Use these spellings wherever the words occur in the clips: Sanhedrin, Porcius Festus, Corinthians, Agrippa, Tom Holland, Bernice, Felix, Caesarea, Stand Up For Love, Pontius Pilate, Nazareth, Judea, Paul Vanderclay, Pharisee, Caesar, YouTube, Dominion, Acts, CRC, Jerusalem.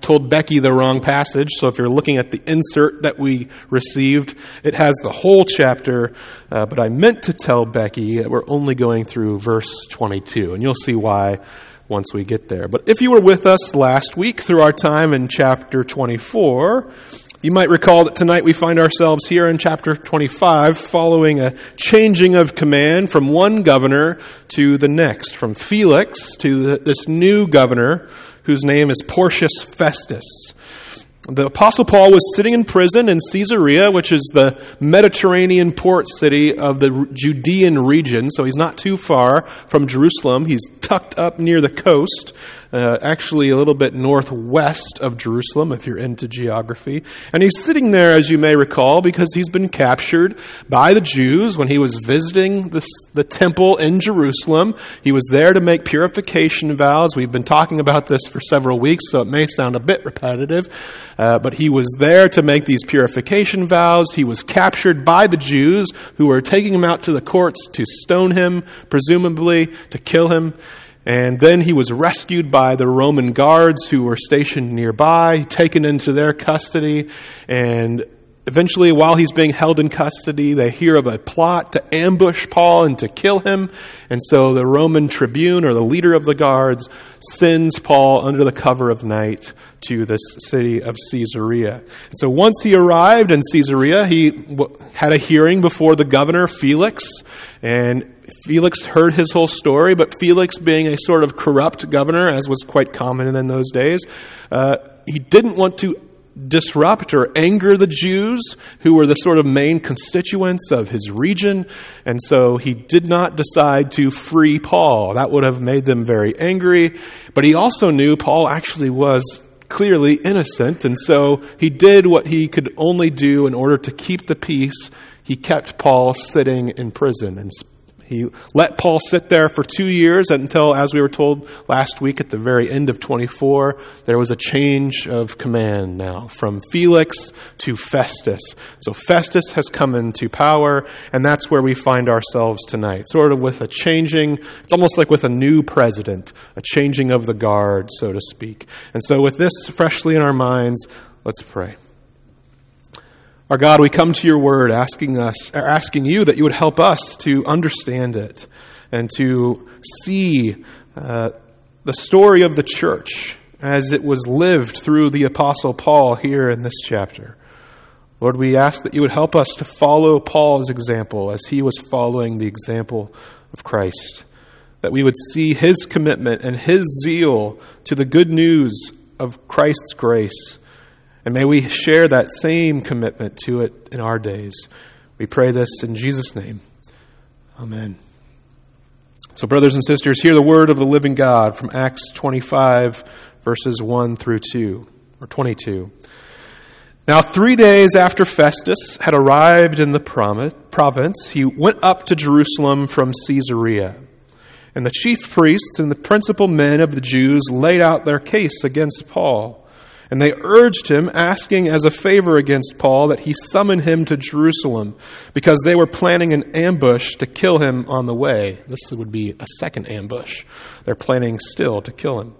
told Becky the wrong passage, so if you're looking at the insert that we received, it has the whole chapter, but I meant to tell Becky that we're only going through verse 22, and you'll see why once we get there. But if you were with us last week through our time in chapter 24, you might recall that tonight we find ourselves here in chapter 25 following a changing of command from one governor to the next, from Felix to this new governor whose name is Porcius Festus. The Apostle Paul was sitting in prison in Caesarea, which is the Mediterranean port city of the Judean region, so he's not too far from Jerusalem. He's tucked up near the coast, actually a little bit northwest of Jerusalem, if you're into geography. And he's sitting there, as you may recall, because he's been captured by the Jews when he was visiting the temple in Jerusalem. He was there to make purification vows. We've been talking about this for several weeks, so it may sound a bit repetitive. But he was there to make these purification vows. He was captured by the Jews who were taking him out to the courts to stone him, presumably to kill him. And then he was rescued by the Roman guards who were stationed nearby, taken into their custody. And eventually, while he's being held in custody, they hear of a plot to ambush Paul and to kill him. And so the Roman tribune, or the leader of the guards, sends Paul under the cover of night to this city of Caesarea. And so once he arrived in Caesarea, he had a hearing before the governor, Felix, and Felix heard his whole story, but Felix, being a sort of corrupt governor, as was quite common in those days, he didn't want to disrupt or anger the Jews, who were the sort of main constituents of his region, and so he did not decide to free Paul. That would have made them very angry, but he also knew Paul actually was clearly innocent, and so he did what he could only do in order to keep the peace. He kept Paul sitting in prison, and he let Paul sit there for 2 years until, as we were told last week at the very end of 24, there was a change of command now from Felix to Festus. So Festus has come into power, and that's where we find ourselves tonight, sort of with a changing, it's almost like with a new president, a changing of the guard, so to speak. And so with this freshly in our minds, let's pray. Our God, we come to your word asking you that you would help us to understand it and to see the story of the church as it was lived through the Apostle Paul here in this chapter. Lord, we ask that you would help us to follow Paul's example as he was following the example of Christ, that we would see his commitment and his zeal to the good news of Christ's grace. And may we share that same commitment to it in our days. We pray this in Jesus' name. Amen. So, brothers and sisters, hear the word of the living God from Acts 25, verses 1 through 2, or 22. Now, 3 days after Festus had arrived in the province, he went up to Jerusalem from Caesarea. And the chief priests and the principal men of the Jews laid out their case against Paul. And they urged him, asking as a favor against Paul, that he summon him to Jerusalem, because they were planning an ambush to kill him on the way. This would be a second ambush. They're planning still to kill him.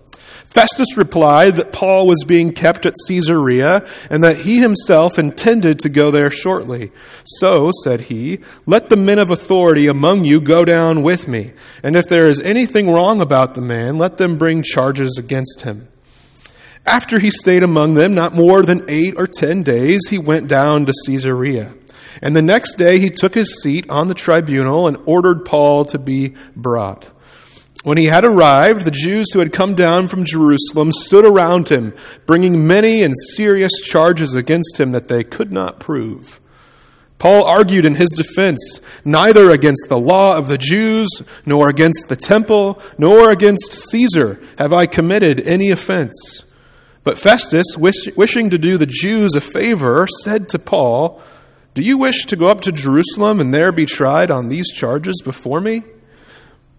Festus replied that Paul was being kept at Caesarea, and that he himself intended to go there shortly. So, said he, let the men of authority among you go down with me, and if there is anything wrong about the man, let them bring charges against him. After he stayed among them not more than 8 or 10 days, he went down to Caesarea. And the next day he took his seat on the tribunal and ordered Paul to be brought. When he had arrived, the Jews who had come down from Jerusalem stood around him, bringing many and serious charges against him that they could not prove. Paul argued in his defense, neither against the law of the Jews, nor against the temple, nor against Caesar have I committed any offense. But Festus, wishing to do the Jews a favor, said to Paul, do you wish to go up to Jerusalem and there be tried on these charges before me?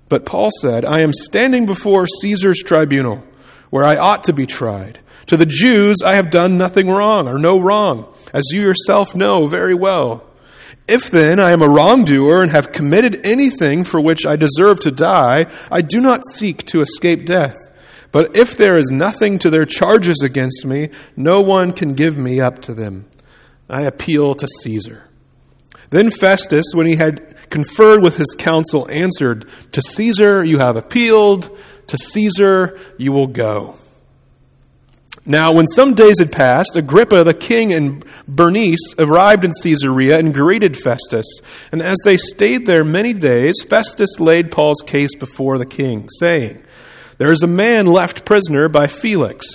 But Paul said, I am standing before Caesar's tribunal, where I ought to be tried. To the Jews I have done nothing wrong, or no wrong, as you yourself know very well. If then I am a wrongdoer and have committed anything for which I deserve to die, I do not seek to escape death. But if there is nothing to their charges against me, no one can give me up to them. I appeal to Caesar." Then Festus, when he had conferred with his council, answered, "To Caesar you have appealed, to Caesar you will go." Now, when some days had passed, Agrippa the king and Bernice arrived in Caesarea and greeted Festus. And as they stayed there many days, Festus laid Paul's case before the king, saying, "There is a man left prisoner by Felix.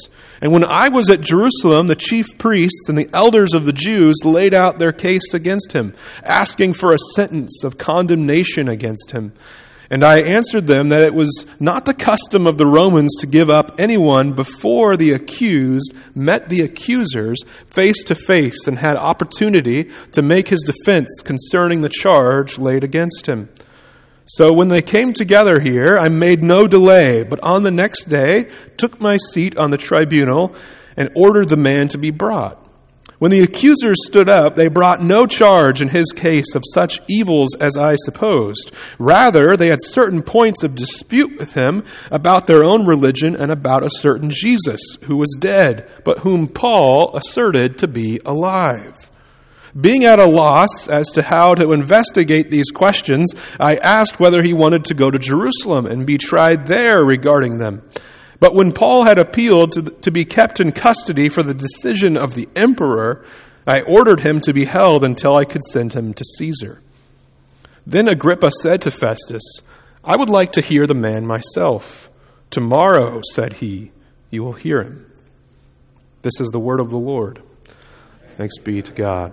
And when I was at Jerusalem, the chief priests and the elders of the Jews laid out their case against him, asking for a sentence of condemnation against him. And I answered them that it was not the custom of the Romans to give up anyone before the accused met the accusers face to face and had opportunity to make his defense concerning the charge laid against him. So when they came together here, I made no delay, but on the next day took my seat on the tribunal and ordered the man to be brought. When the accusers stood up, they brought no charge in his case of such evils as I supposed. Rather, they had certain points of dispute with him about their own religion and about a certain Jesus who was dead, but whom Paul asserted to be alive. Being at a loss as to how to investigate these questions, I asked whether he wanted to go to Jerusalem and be tried there regarding them. But when Paul had appealed to be kept in custody for the decision of the emperor, I ordered him to be held until I could send him to Caesar." Then Agrippa said to Festus, "I would like to hear the man myself." "Tomorrow," said he, "you will hear him." This is the word of the Lord. Thanks be to God.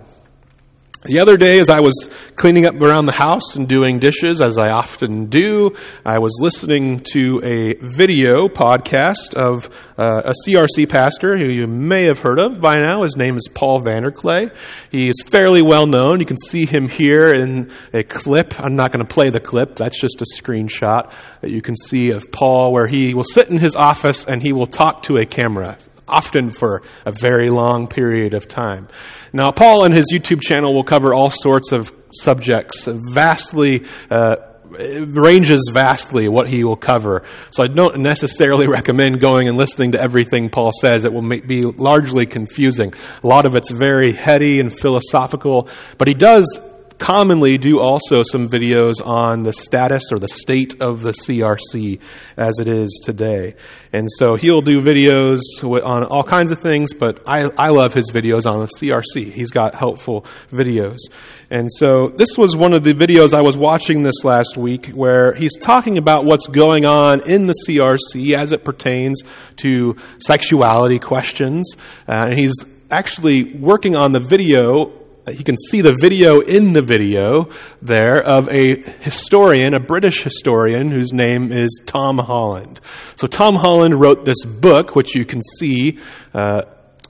The other day, as I was cleaning up around the house and doing dishes, as I often do, I was listening to a video podcast of a CRC pastor who you may have heard of by now. His name is Paul Vanderclay. He is fairly well known. You can see him here in a clip. I'm not going to play the clip. That's just a screenshot that you can see of Paul, where he will sit in his office and he will talk to a camera, often for a very long period of time. Now, Paul and his YouTube channel will cover all sorts of subjects, ranges vastly what he will cover. So I don't necessarily recommend going and listening to everything Paul says. It will be largely confusing. A lot of it's very heady and philosophical, but he does commonly do also some videos on the status or the state of the CRC as it is today. And so he'll do videos on all kinds of things, but I love his videos on the CRC. He's got helpful videos. And so this was one of the videos I was watching this last week where he's talking about what's going on in the CRC as it pertains to sexuality questions. And he's actually working on the video. You can see the video in the video there of a historian, a British historian, whose name is Tom Holland. So Tom Holland wrote this book, which you can see,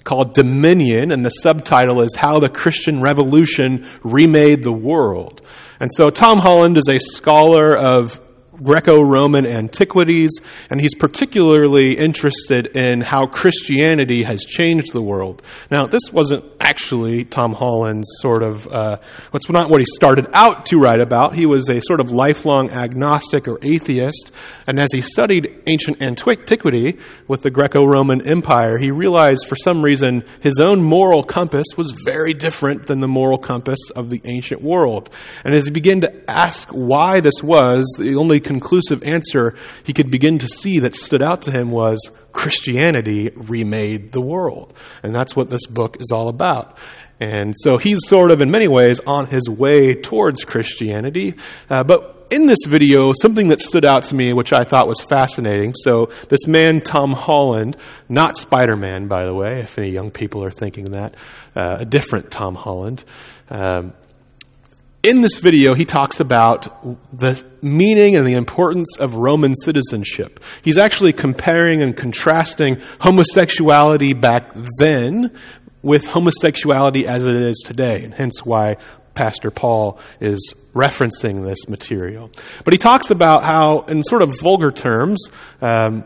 called Dominion, and the subtitle is How the Christian Revolution Remade the World. And so Tom Holland is a scholar of Greco-Roman antiquities, and he's particularly interested in how Christianity has changed the world. Now, this wasn't actually Tom Holland's sort of, that's not what he started out to write about. He was a sort of lifelong agnostic or atheist, and as he studied ancient antiquity with the Greco-Roman Empire, he realized for some reason his own moral compass was very different than the moral compass of the ancient world. And as he began to ask why this was, the only conclusive answer he could begin to see that stood out to him was Christianity remade the world. And that's what this book is all about. And so he's sort of in many ways on his way towards Christianity. But in this video, something that stood out to me, which I thought was fascinating. So this man, Tom Holland, not Spider-Man, by the way, if any young people are thinking that, a different Tom Holland. In this video, he talks about the meaning and the importance of Roman citizenship. He's actually comparing and contrasting homosexuality back then with homosexuality as it is today, and hence why Pastor Paul is referencing this material. But he talks about how, in sort of vulgar terms, how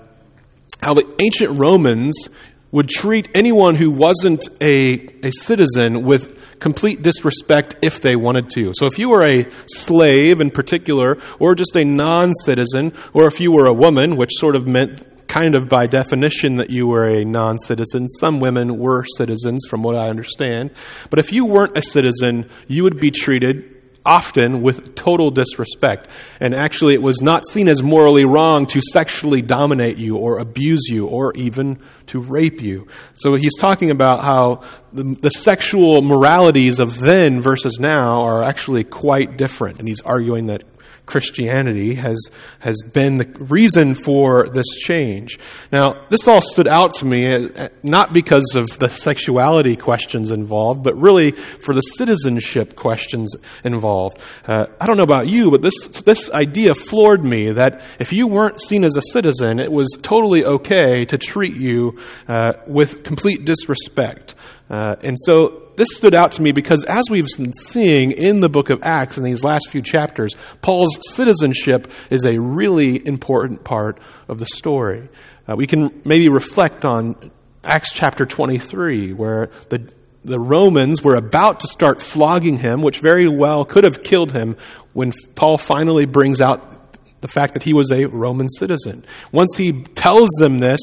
the ancient Romans would treat anyone who wasn't a citizen with complete disrespect if they wanted to. So if you were a slave in particular, or just a non-citizen, or if you were a woman, which sort of meant kind of by definition that you were a non-citizen. Some women were citizens, from what I understand. But if you weren't a citizen, you would be treated often with total disrespect. And actually, it was not seen as morally wrong to sexually dominate you or abuse you or even to rape you. So he's talking about how the sexual moralities of then versus now are actually quite different. And he's arguing that Christianity has been the reason for this change. Now, this all stood out to me, not because of the sexuality questions involved, but really for the citizenship questions involved. I don't know about you, but this idea floored me, that if you weren't seen as a citizen, it was totally okay to treat you with complete disrespect. And so this stood out to me because as we've been seeing in the book of Acts in these last few chapters, Paul's citizenship is a really important part of the story. We can maybe reflect on Acts chapter 23, where the Romans were about to start flogging him, which very well could have killed him, when Paul finally brings out the fact that he was a Roman citizen. Once he tells them this,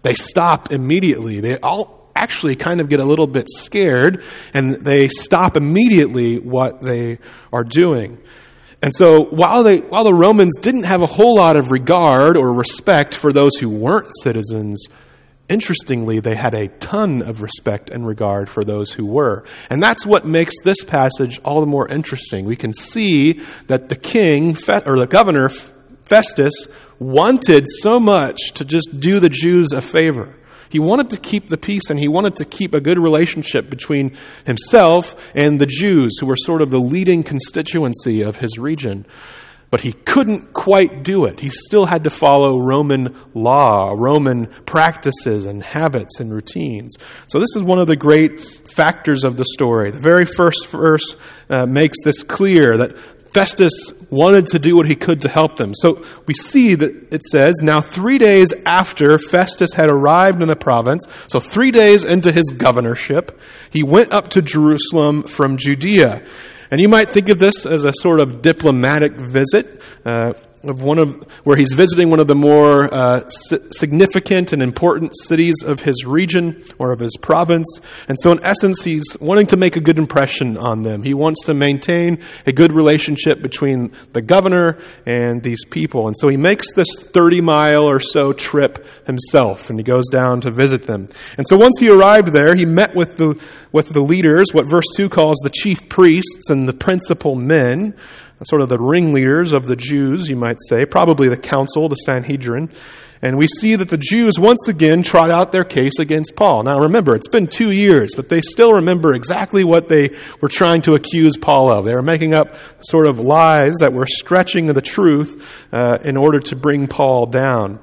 they stop immediately. They all actually kind of get a little bit scared, and they stop immediately what they are doing. And so while the Romans didn't have a whole lot of regard or respect for those who weren't citizens, interestingly, they had a ton of respect and regard for those who were. And that's what makes this passage all the more interesting. We can see that the king, or the governor, Festus, wanted so much to just do the Jews a favor. He wanted to keep the peace, and he wanted to keep a good relationship between himself and the Jews, who were sort of the leading constituency of his region. But he couldn't quite do it. He still had to follow Roman law, Roman practices and habits and routines. So this is one of the great factors of the story. The very first verse makes this clear, that Festus wanted to do what he could to help them. So we see that it says, now 3 days after Festus had arrived in the province, so 3 days into his governorship, he went up to Jerusalem from Judea. And you might think of this as a sort of diplomatic visit, where he's visiting one of the more significant and important cities of his region or of his province. And so in essence, he's wanting to make a good impression on them. He wants to maintain a good relationship between the governor and these people. And so he makes this 30-mile or so trip himself, and he goes down to visit them. And so once he arrived there, he met with the leaders, what verse 2 calls the chief priests and the principal men, sort of the ringleaders of the Jews, you might say, probably the council, the Sanhedrin. And we see that the Jews once again trot out their case against Paul. Now remember, it's been 2 years, but they still remember exactly what they were trying to accuse Paul of. They were making up sort of lies that were stretching the truth in order to bring Paul down.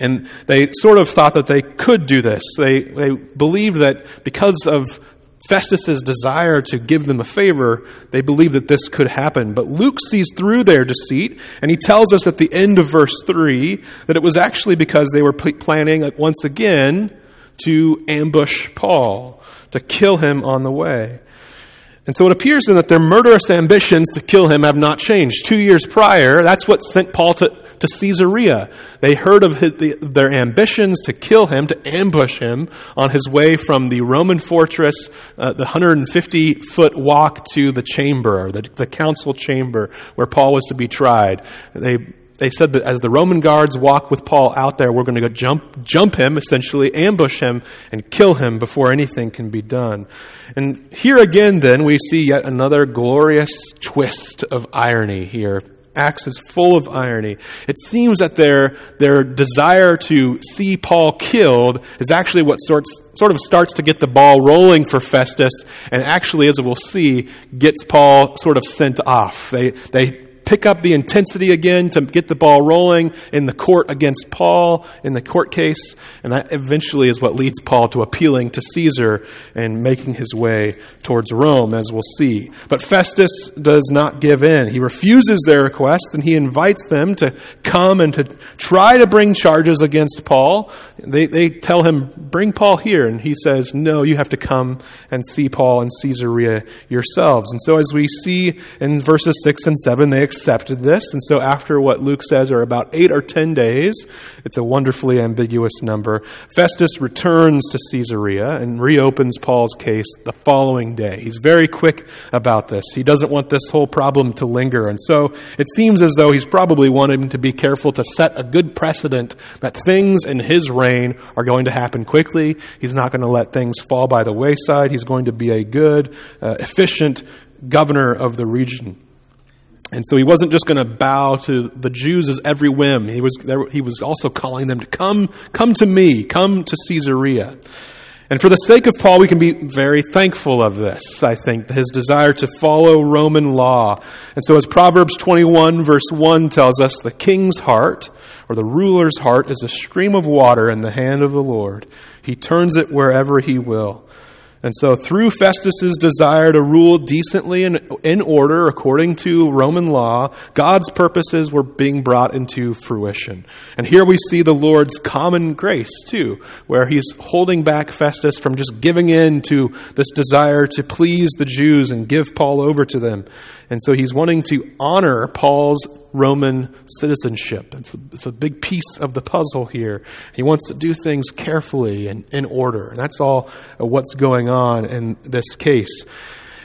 And they sort of thought that they could do this. They believed that because of Festus's desire to give them a favor, they believe that this could happen. But Luke sees through their deceit, and he tells us at the end of verse 3 that it was actually because they were planning, once again, to ambush Paul, to kill him on the way. And so it appears then that their murderous ambitions to kill him have not changed. 2 years prior, that's what sent Paul to Caesarea. They heard of their ambitions to kill him, to ambush him on his way from the Roman fortress, the 150-foot walk to the chamber, the council chamber where Paul was to be tried. They said that as the Roman guards walk with Paul out there, we're going to go jump him, essentially, ambush him, and kill him before anything can be done. And here again, then, we see yet another glorious twist of irony here. Acts is full of irony. It seems that their desire to see Paul killed is actually what sort of starts to get the ball rolling for Festus, and actually, as we'll see, gets Paul sort of sent off. They pick up the intensity again to get the ball rolling in the court against Paul, in the court case, and that eventually is what leads Paul to appealing to Caesar and making his way towards Rome, as we'll see. But Festus does not give in. He refuses their request, and he invites them to come and to try to bring charges against Paul. They tell him, bring Paul here, and he says, no, you have to come and see Paul in Caesarea yourselves. And so as we see in verses 6 and 7, they accepted this. And so after what Luke says are about 8 or 10 days, it's a wonderfully ambiguous number, Festus returns to Caesarea and reopens Paul's case the following day. He's very quick about this. He doesn't want this whole problem to linger. And so it seems as though he's probably wanting to be careful to set a good precedent that things in his reign are going to happen quickly. He's not going to let things fall by the wayside. He's going to be a good, efficient governor of the region. And so he wasn't just going to bow to the Jews as every whim. He was also calling them to come to me, come to Caesarea. And for the sake of Paul, we can be very thankful of this, I think, his desire to follow Roman law. And so as Proverbs 21 verse 1 tells us, the king's heart, or the ruler's heart, is a stream of water in the hand of the Lord. He turns it wherever he will. And so through Festus's desire to rule decently and in order according to Roman law, God's purposes were being brought into fruition. And here we see the Lord's common grace too, where he's holding back Festus from just giving in to this desire to please the Jews and give Paul over to them. And so he's wanting to honor Paul's Roman citizenship. It's a big piece of the puzzle here. He wants to do things carefully and in order. And that's all what's going on in this case.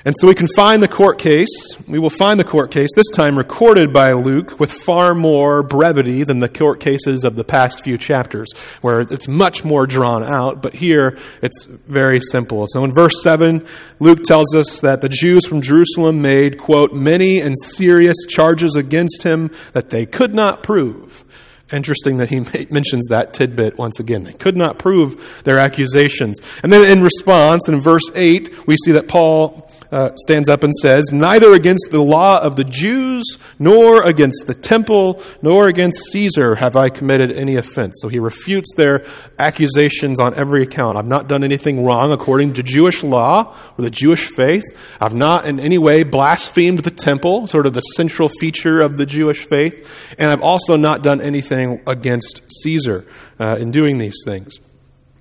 And so we can find the court case. We will find the court case, this time recorded by Luke, with far more brevity than the court cases of the past few chapters, where it's much more drawn out, but here it's very simple. So in verse 7, Luke tells us that the Jews from Jerusalem made, quote, many and serious charges against him that they could not prove. Interesting that he mentions that tidbit once again. They could not prove their accusations. And then in response, in verse 8, we see that Paul stands up and says, neither against the law of the Jews, nor against the temple, nor against Caesar have I committed any offense. So he refutes their accusations on every account. I've not done anything wrong according to Jewish law or the Jewish faith. I've not in any way blasphemed the temple, sort of the central feature of the Jewish faith. And I've also not done anything against Caesar in doing these things.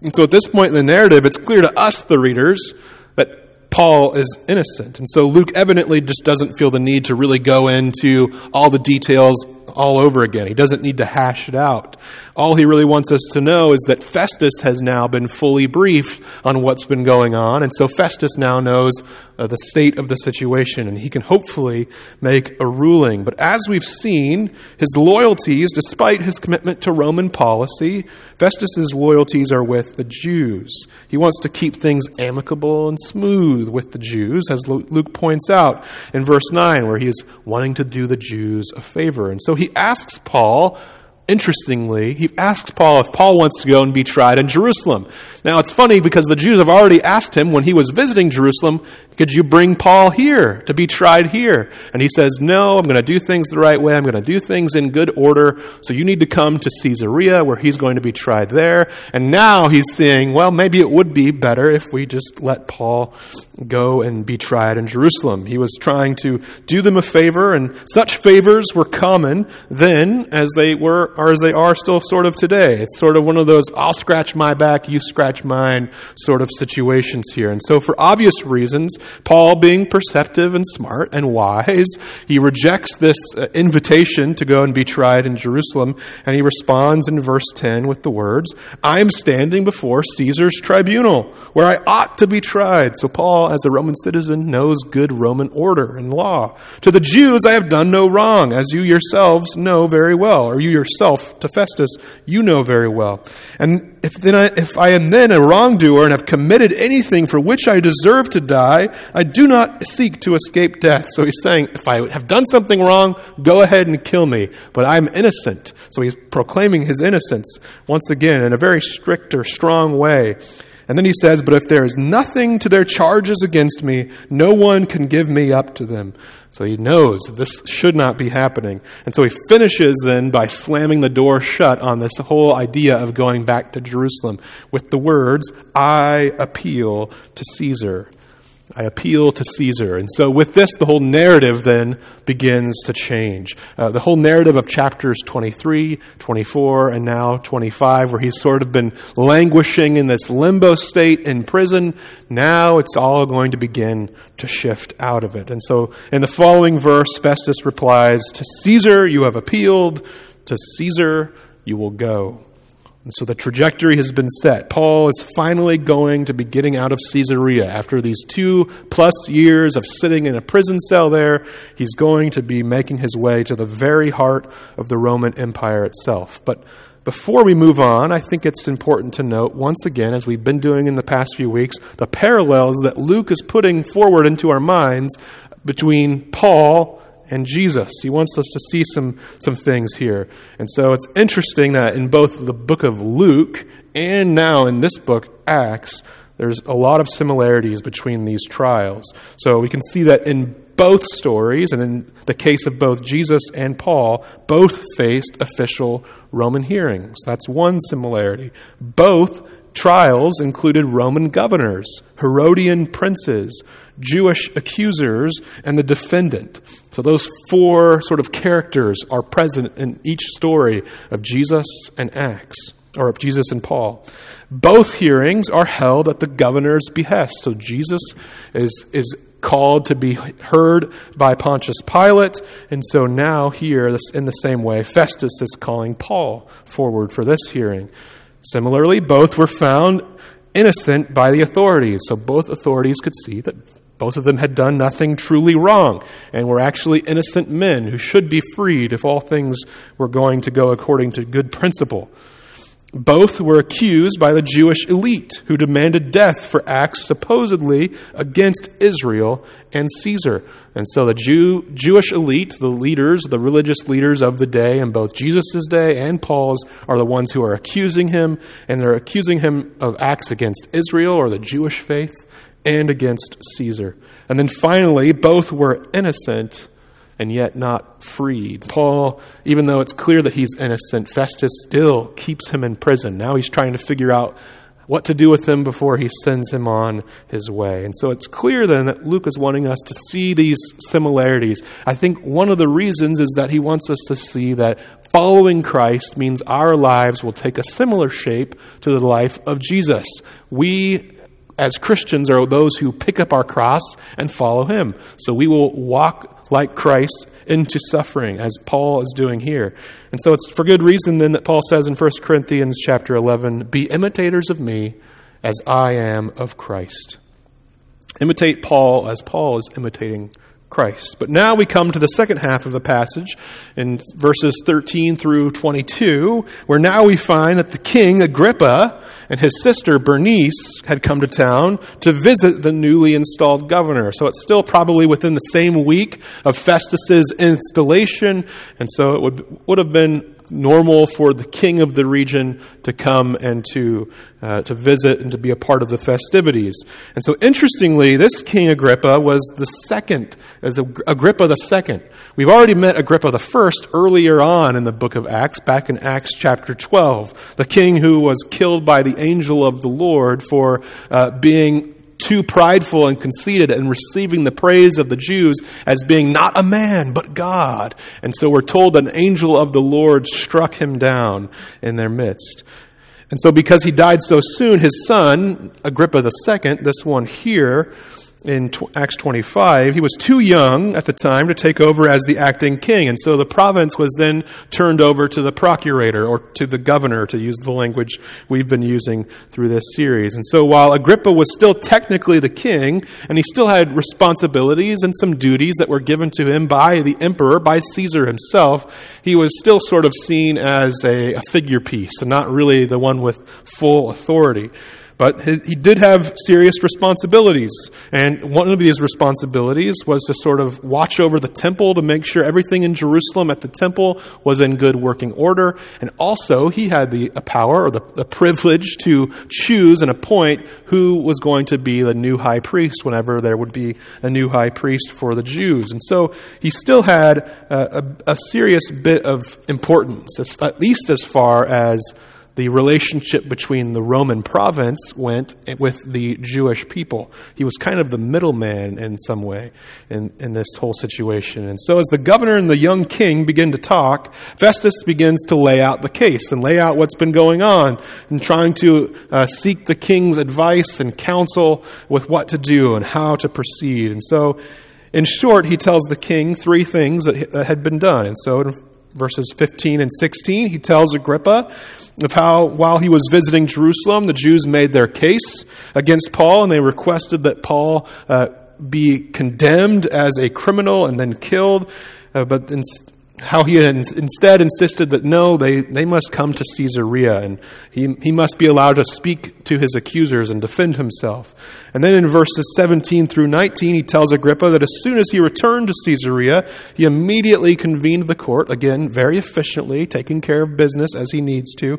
And so at this point in the narrative, it's clear to us, the readers, that Paul is innocent. And so Luke evidently just doesn't feel the need to really go into all the details all over again. He doesn't need to hash it out. All he really wants us to know is that Festus has now been fully briefed on what's been going on. And so Festus now knows the state of the situation, and he can hopefully make a ruling. But as we've seen, his loyalties, despite his commitment to Roman policy, Festus's loyalties are with the Jews. He wants to keep things amicable and smooth with the Jews, as Luke points out in verse 9, where he is wanting to do the Jews a favor. And so he asks Paul, interestingly, if Paul wants to go and be tried in Jerusalem. Now it's funny because the Jews have already asked him when he was visiting Jerusalem, could you bring Paul here to be tried here? And he says, no, I'm going to do things the right way. I'm going to do things in good order. So you need to come to Caesarea where he's going to be tried there. And now he's saying, well, maybe it would be better if we just let Paul go and be tried in Jerusalem. He was trying to do them a favor, and such favors were common then as they were, or as they are still sort of today. It's sort of one of those, I'll scratch my back, you scratch mine sort of situations here. And so for obvious reasons, Paul, being perceptive and smart and wise, he rejects this invitation to go and be tried in Jerusalem, and he responds in verse 10 with the words, I am standing before Caesar's tribunal, where I ought to be tried. So Paul, as a Roman citizen, knows good Roman order and law. To the Jews I have done no wrong, as you yourselves know very well, or you yourself, to Festus, you know very well. And if I am then a wrongdoer and have committed anything for which I deserve to die, I do not seek to escape death. So he's saying, if I have done something wrong, go ahead and kill me, but I'm innocent. So he's proclaiming his innocence once again in a very strict or strong way. And then he says, but if there is nothing to their charges against me, no one can give me up to them. So he knows that this should not be happening. And so he finishes then by slamming the door shut on this whole idea of going back to Jerusalem with the words, I appeal to Caesar. I appeal to Caesar. And so with this, the whole narrative then begins to change. The whole narrative of chapters 23, 24, and now 25, where he's sort of been languishing in this limbo state in prison, now it's all going to begin to shift out of it. And so in the following verse, Festus replies, "To Caesar you have appealed, to Caesar you will go." And so the trajectory has been set. Paul is finally going to be getting out of Caesarea. After these 2+ years of sitting in a prison cell there, he's going to be making his way to the very heart of the Roman Empire itself. But before we move on, I think it's important to note, once again, as we've been doing in the past few weeks, the parallels that Luke is putting forward into our minds between Paul and Jesus. He wants us to see some things here. And so it's interesting that in both the book of Luke and now in this book, Acts, there's a lot of similarities between these trials. So we can see that in both stories, and in the case of both Jesus and Paul, both faced official Roman hearings. That's one similarity. Both trials included Roman governors, Herodian princes, Jewish accusers, and the defendant. So those four sort of characters are present in each story of Jesus and Acts, or of Jesus and Paul. Both hearings are held at the governor's behest. So Jesus is called to be heard by Pontius Pilate, and so now here, in the same way, Festus is calling Paul forward for this hearing. Similarly, both were found innocent by the authorities. So both authorities could see that both of them had done nothing truly wrong and were actually innocent men who should be freed if all things were going to go according to good principle. Both were accused by the Jewish elite who demanded death for acts supposedly against Israel and Caesar. And so the Jewish elite, the leaders, the religious leaders of the day in both Jesus' day and Paul's, are the ones who are accusing him, and they're accusing him of acts against Israel or the Jewish faith and against Caesar. And then finally, both were innocent and yet not freed. Paul, even though it's clear that he's innocent, Festus still keeps him in prison. Now he's trying to figure out what to do with him before he sends him on his way. And so it's clear then that Luke is wanting us to see these similarities. I think one of the reasons is that he wants us to see that following Christ means our lives will take a similar shape to the life of Jesus. We, as Christians, are those who pick up our cross and follow him. So we will walk like Christ into suffering, as Paul is doing here. And so it's for good reason then that Paul says in 1 Corinthians chapter 11, "Be imitators of me as I am of Christ." Imitate Paul as Paul is imitating Christ. But now we come to the second half of the passage in verses 13 through 22, where now we find that the king, Agrippa, and his sister, Bernice, had come to town to visit the newly installed governor. So it's still probably within the same week of Festus's installation, and so it would have been normal for the king of the region to come and to visit and to be a part of the festivities. And so interestingly, this King Agrippa was the second, as Agrippa the second. We've already met Agrippa the first earlier on in the book of Acts, back in Acts chapter 12, the king who was killed by the angel of the Lord for being too prideful and conceited and receiving the praise of the Jews as being not a man, but God. And so we're told an angel of the Lord struck him down in their midst. And so because he died so soon, his son, Agrippa II, this one here in Acts 25, he was too young at the time to take over as the acting king. And so the province was then turned over to the procurator, or to the governor, to use the language we've been using through this series. And so while Agrippa was still technically the king, and he still had responsibilities and some duties that were given to him by the emperor, by Caesar himself, he was still sort of seen as a figure piece and not really the one with full authority. But he did have serious responsibilities, and one of these responsibilities was to sort of watch over the temple to make sure everything in Jerusalem at the temple was in good working order, and also he had the power or the privilege to choose and appoint who was going to be the new high priest whenever there would be a new high priest for the Jews. And so he still had a serious bit of importance, at least as far as the relationship between the Roman province went with the Jewish people. He was kind of the middleman in some way in this whole situation. And so as the governor and the young king begin to talk, Festus begins to lay out the case and lay out what's been going on and trying to seek the king's advice and counsel with what to do and how to proceed. And so, in short, he tells the king three things that had been done. And so in verses 15 and 16, he tells Agrippa of how, while he was visiting Jerusalem, the Jews made their case against Paul, and they requested that Paul be condemned as a criminal and then killed, but how he had instead insisted that no, they must come to Caesarea, and he must be allowed to speak to his accusers and defend himself. And then in verses 17 through 19, he tells Agrippa that as soon as he returned to Caesarea, he immediately convened the court, again, very efficiently, taking care of business as he needs to.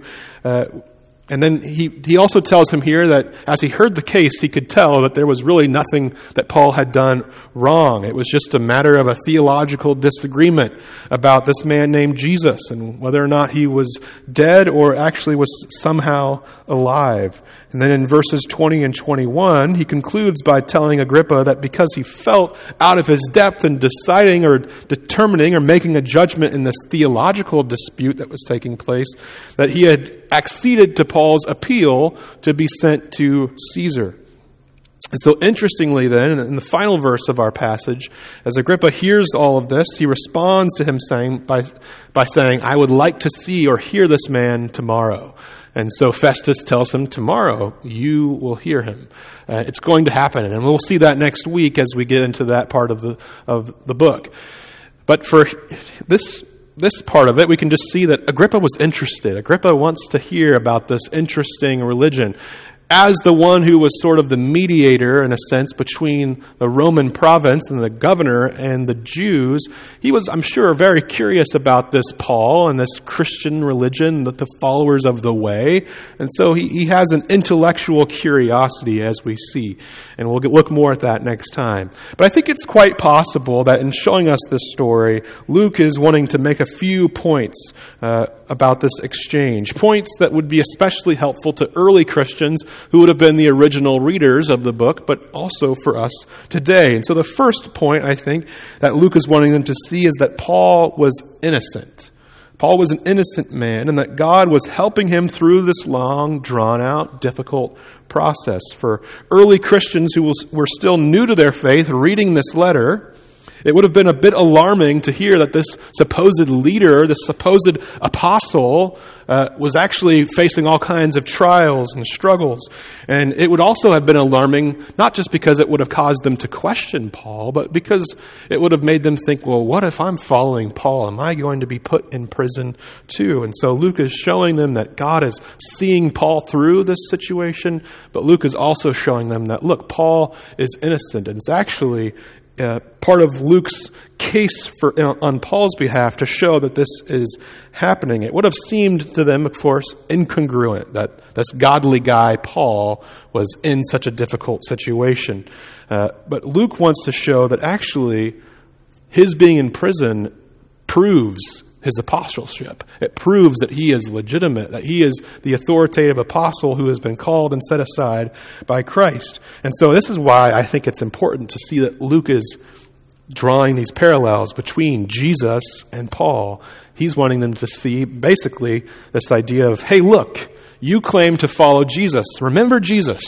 And then he also tells him here that as he heard the case, he could tell that there was really nothing that Paul had done wrong. It was just a matter of a theological disagreement about this man named Jesus and whether or not he was dead or actually was somehow alive. And then in verses 20 and 21, he concludes by telling Agrippa that because he felt out of his depth in deciding or determining or making a judgment in this theological dispute that was taking place, that he had acceded to Paul's appeal to be sent to Caesar. And so interestingly then, in the final verse of our passage, as Agrippa hears all of this, he responds to him saying by saying, "I would like to see or hear this man tomorrow." And so Festus tells him, tomorrow you will hear him. It's going to happen, and we'll see that next week as we get into that part of the book. But for this part of it, we can just see that Agrippa was interested. Agrippa wants to hear about this interesting religion. As the one who was sort of the mediator, in a sense, between the Roman province and the governor and the Jews, he was, I'm sure, very curious about this Paul and this Christian religion, that the followers of the way. And so he has an intellectual curiosity, as we see. And we'll look more at that next time. But I think it's quite possible that in showing us this story, Luke is wanting to make a few points about this exchange. Points that would be especially helpful to early Christians who would have been the original readers of the book, but also for us today. And so the first point, I think, that Luke is wanting them to see is that Paul was innocent. Paul was an innocent man, and that God was helping him through this long, drawn-out, difficult process. For early Christians who were still new to their faith reading this letter, it would have been a bit alarming to hear that this supposed leader, this supposed apostle, was actually facing all kinds of trials and struggles. And it would also have been alarming, not just because it would have caused them to question Paul, but because it would have made them think, well, what if I'm following Paul? Am I going to be put in prison too? And so Luke is showing them that God is seeing Paul through this situation, but Luke is also showing them that, look, Paul is innocent, and it's actually part of Luke's case on Paul's behalf to show that this is happening. It would have seemed to them, of course, incongruent that this godly guy, Paul, was in such a difficult situation. But Luke wants to show that actually his being in prison proves his apostleship. It proves that he is legitimate, that he is the authoritative apostle who has been called and set aside by Christ. And so this is why I think it's important to see that Luke is drawing these parallels between Jesus and Paul. He's wanting them to see basically this idea of, hey, look, you claim to follow Jesus. Remember Jesus.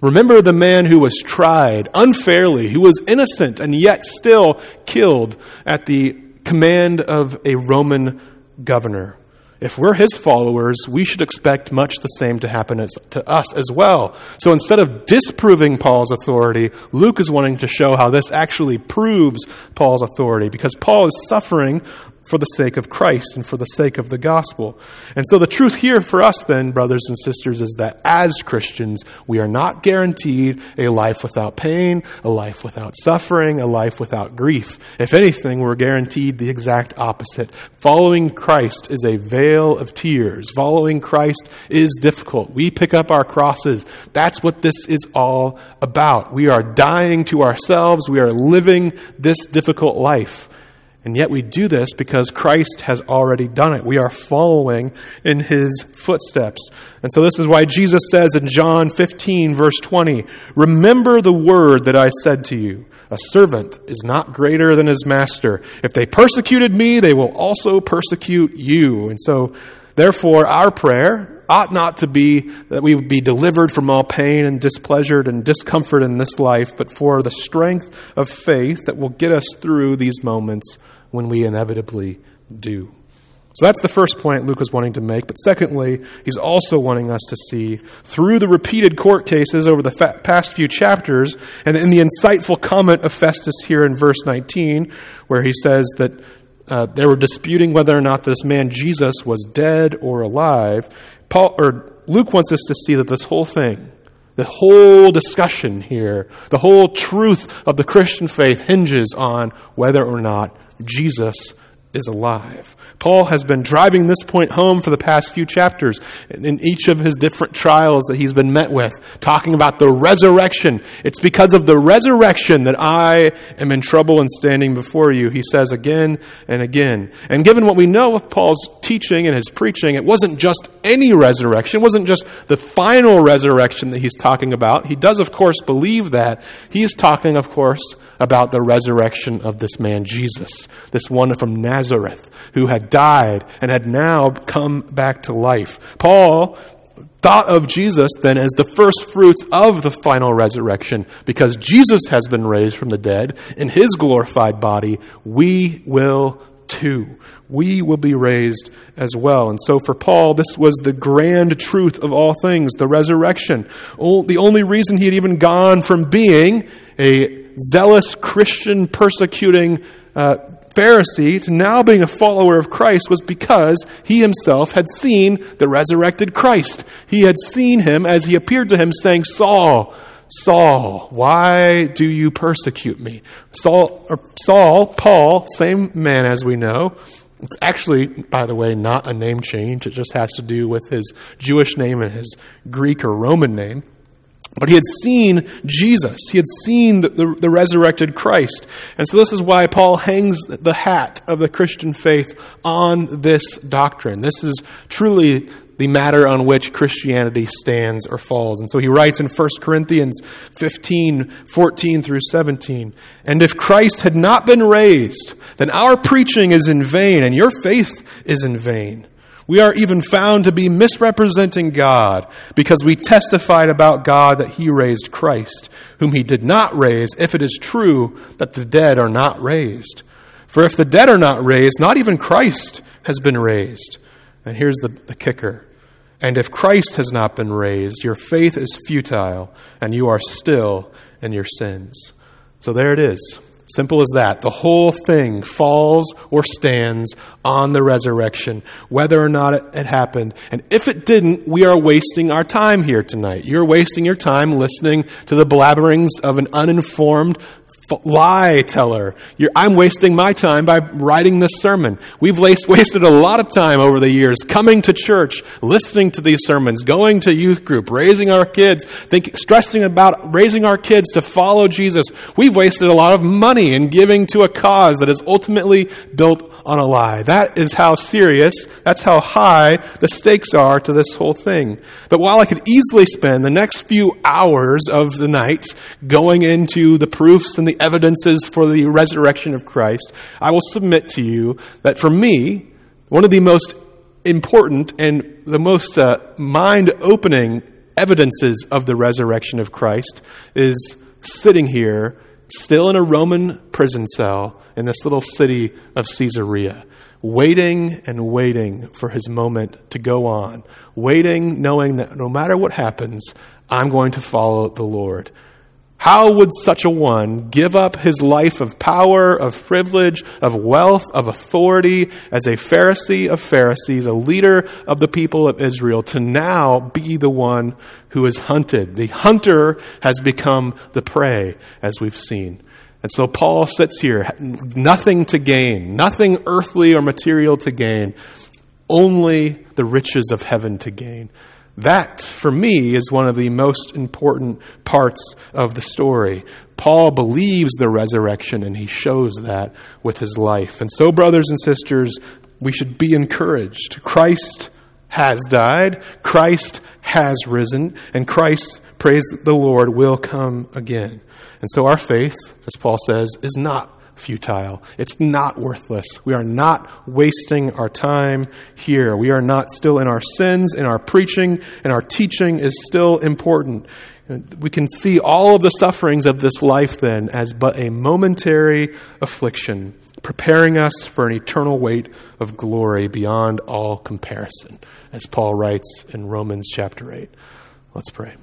Remember the man who was tried unfairly, who was innocent and yet still killed at the command of a Roman governor. If we're his followers, we should expect much the same to happen to us as well. So instead of disproving Paul's authority, Luke is wanting to show how this actually proves Paul's authority, because Paul is suffering for the sake of Christ and for the sake of the gospel. And so the truth here for us then, brothers and sisters, is that as Christians, we are not guaranteed a life without pain, a life without suffering, a life without grief. If anything, we're guaranteed the exact opposite. Following Christ is a veil of tears. Following Christ is difficult. We pick up our crosses. That's what this is all about. We are dying to ourselves. We are living this difficult life. And yet we do this because Christ has already done it. We are following in his footsteps. And so this is why Jesus says in John 15, verse 20, "Remember the word that I said to you, a servant is not greater than his master. If they persecuted me, they will also persecute you." And so, therefore, our prayer ought not to be that we would be delivered from all pain and displeasure and discomfort in this life, but for the strength of faith that will get us through these moments when we inevitably do. So that's the first point Luke is wanting to make. But secondly, he's also wanting us to see through the repeated court cases over the past few chapters and in the insightful comment of Festus here in verse 19, where he says that they were disputing whether or not this man Jesus was dead or alive. Luke wants us to see that this whole thing, the whole discussion here, the whole truth of the Christian faith hinges on whether or not Jesus is alive. Paul has been driving this point home for the past few chapters in each of his different trials that he's been met with, talking about the resurrection. It's because of the resurrection that I am in trouble and standing before you, he says again and again. And given what we know of Paul's teaching and his preaching, it wasn't just any resurrection. It wasn't just the final resurrection that he's talking about. He does, of course, believe that. He is talking, of course, about the resurrection of this man Jesus, this one from Nazareth who had died and had now come back to life. Paul thought of Jesus then as the first fruits of the final resurrection. Because Jesus has been raised from the dead in his glorified body, we will too. We will be raised as well. And so for Paul, this was the grand truth of all things, the resurrection. The only reason he had even gone from being a zealous Christian persecuting Pharisee to now being a follower of Christ was because he himself had seen the resurrected Christ. He had seen him as he appeared to him saying, "Saul, Saul, why do you persecute me?" Paul, same man as we know. It's actually, by the way, not a name change. It just has to do with his Jewish name and his Greek or Roman name. But he had seen Jesus. He had seen the resurrected Christ. And so this is why Paul hangs the hat of the Christian faith on this doctrine. This is truly the matter on which Christianity stands or falls. And so he writes in 1 Corinthians 15, 14 through 17, "And if Christ had not been raised, then our preaching is in vain and your faith is in vain. We are even found to be misrepresenting God because we testified about God that he raised Christ, whom he did not raise, if it is true that the dead are not raised. For if the dead are not raised, not even Christ has been raised." And here's the kicker. "And if Christ has not been raised, your faith is futile and you are still in your sins." So there it is. Simple as that. The whole thing falls or stands on the resurrection, whether or not it happened. And if it didn't, we are wasting our time here tonight. You're wasting your time listening to the blabberings of an uninformed lie teller. I'm wasting my time by writing this sermon. We've wasted a lot of time over the years coming to church, listening to these sermons, going to youth group, raising our kids, stressing about raising our kids to follow Jesus. We've wasted a lot of money in giving to a cause that is ultimately built on a lie. That is how serious, that's how high the stakes are to this whole thing. But while I could easily spend the next few hours of the night going into the proofs and the evidences for the resurrection of Christ, I will submit to you that for me, one of the most important and the most mind-opening evidences of the resurrection of Christ is sitting here, still in a Roman prison cell in this little city of Caesarea, waiting and waiting for his moment to go on, waiting, knowing that no matter what happens, I'm going to follow the Lord. How would such a one give up his life of power, of privilege, of wealth, of authority as a Pharisee of Pharisees, a leader of the people of Israel, to now be the one who is hunted? The hunter has become the prey, as we've seen. And so Paul sits here, nothing to gain, nothing earthly or material to gain, only the riches of heaven to gain. That, for me, is one of the most important parts of the story. Paul believes the resurrection, and he shows that with his life. And so, brothers and sisters, we should be encouraged. Christ has died, Christ has risen, and Christ, praise the Lord, will come again. And so our faith, as Paul says, is not futile. It's not worthless. We are not wasting our time here. We are not still in our sins, and our preaching and our teaching is still important. We can see all of the sufferings of this life then as but a momentary affliction, preparing us for an eternal weight of glory beyond all comparison, as Paul writes in Romans chapter 8. Let's pray.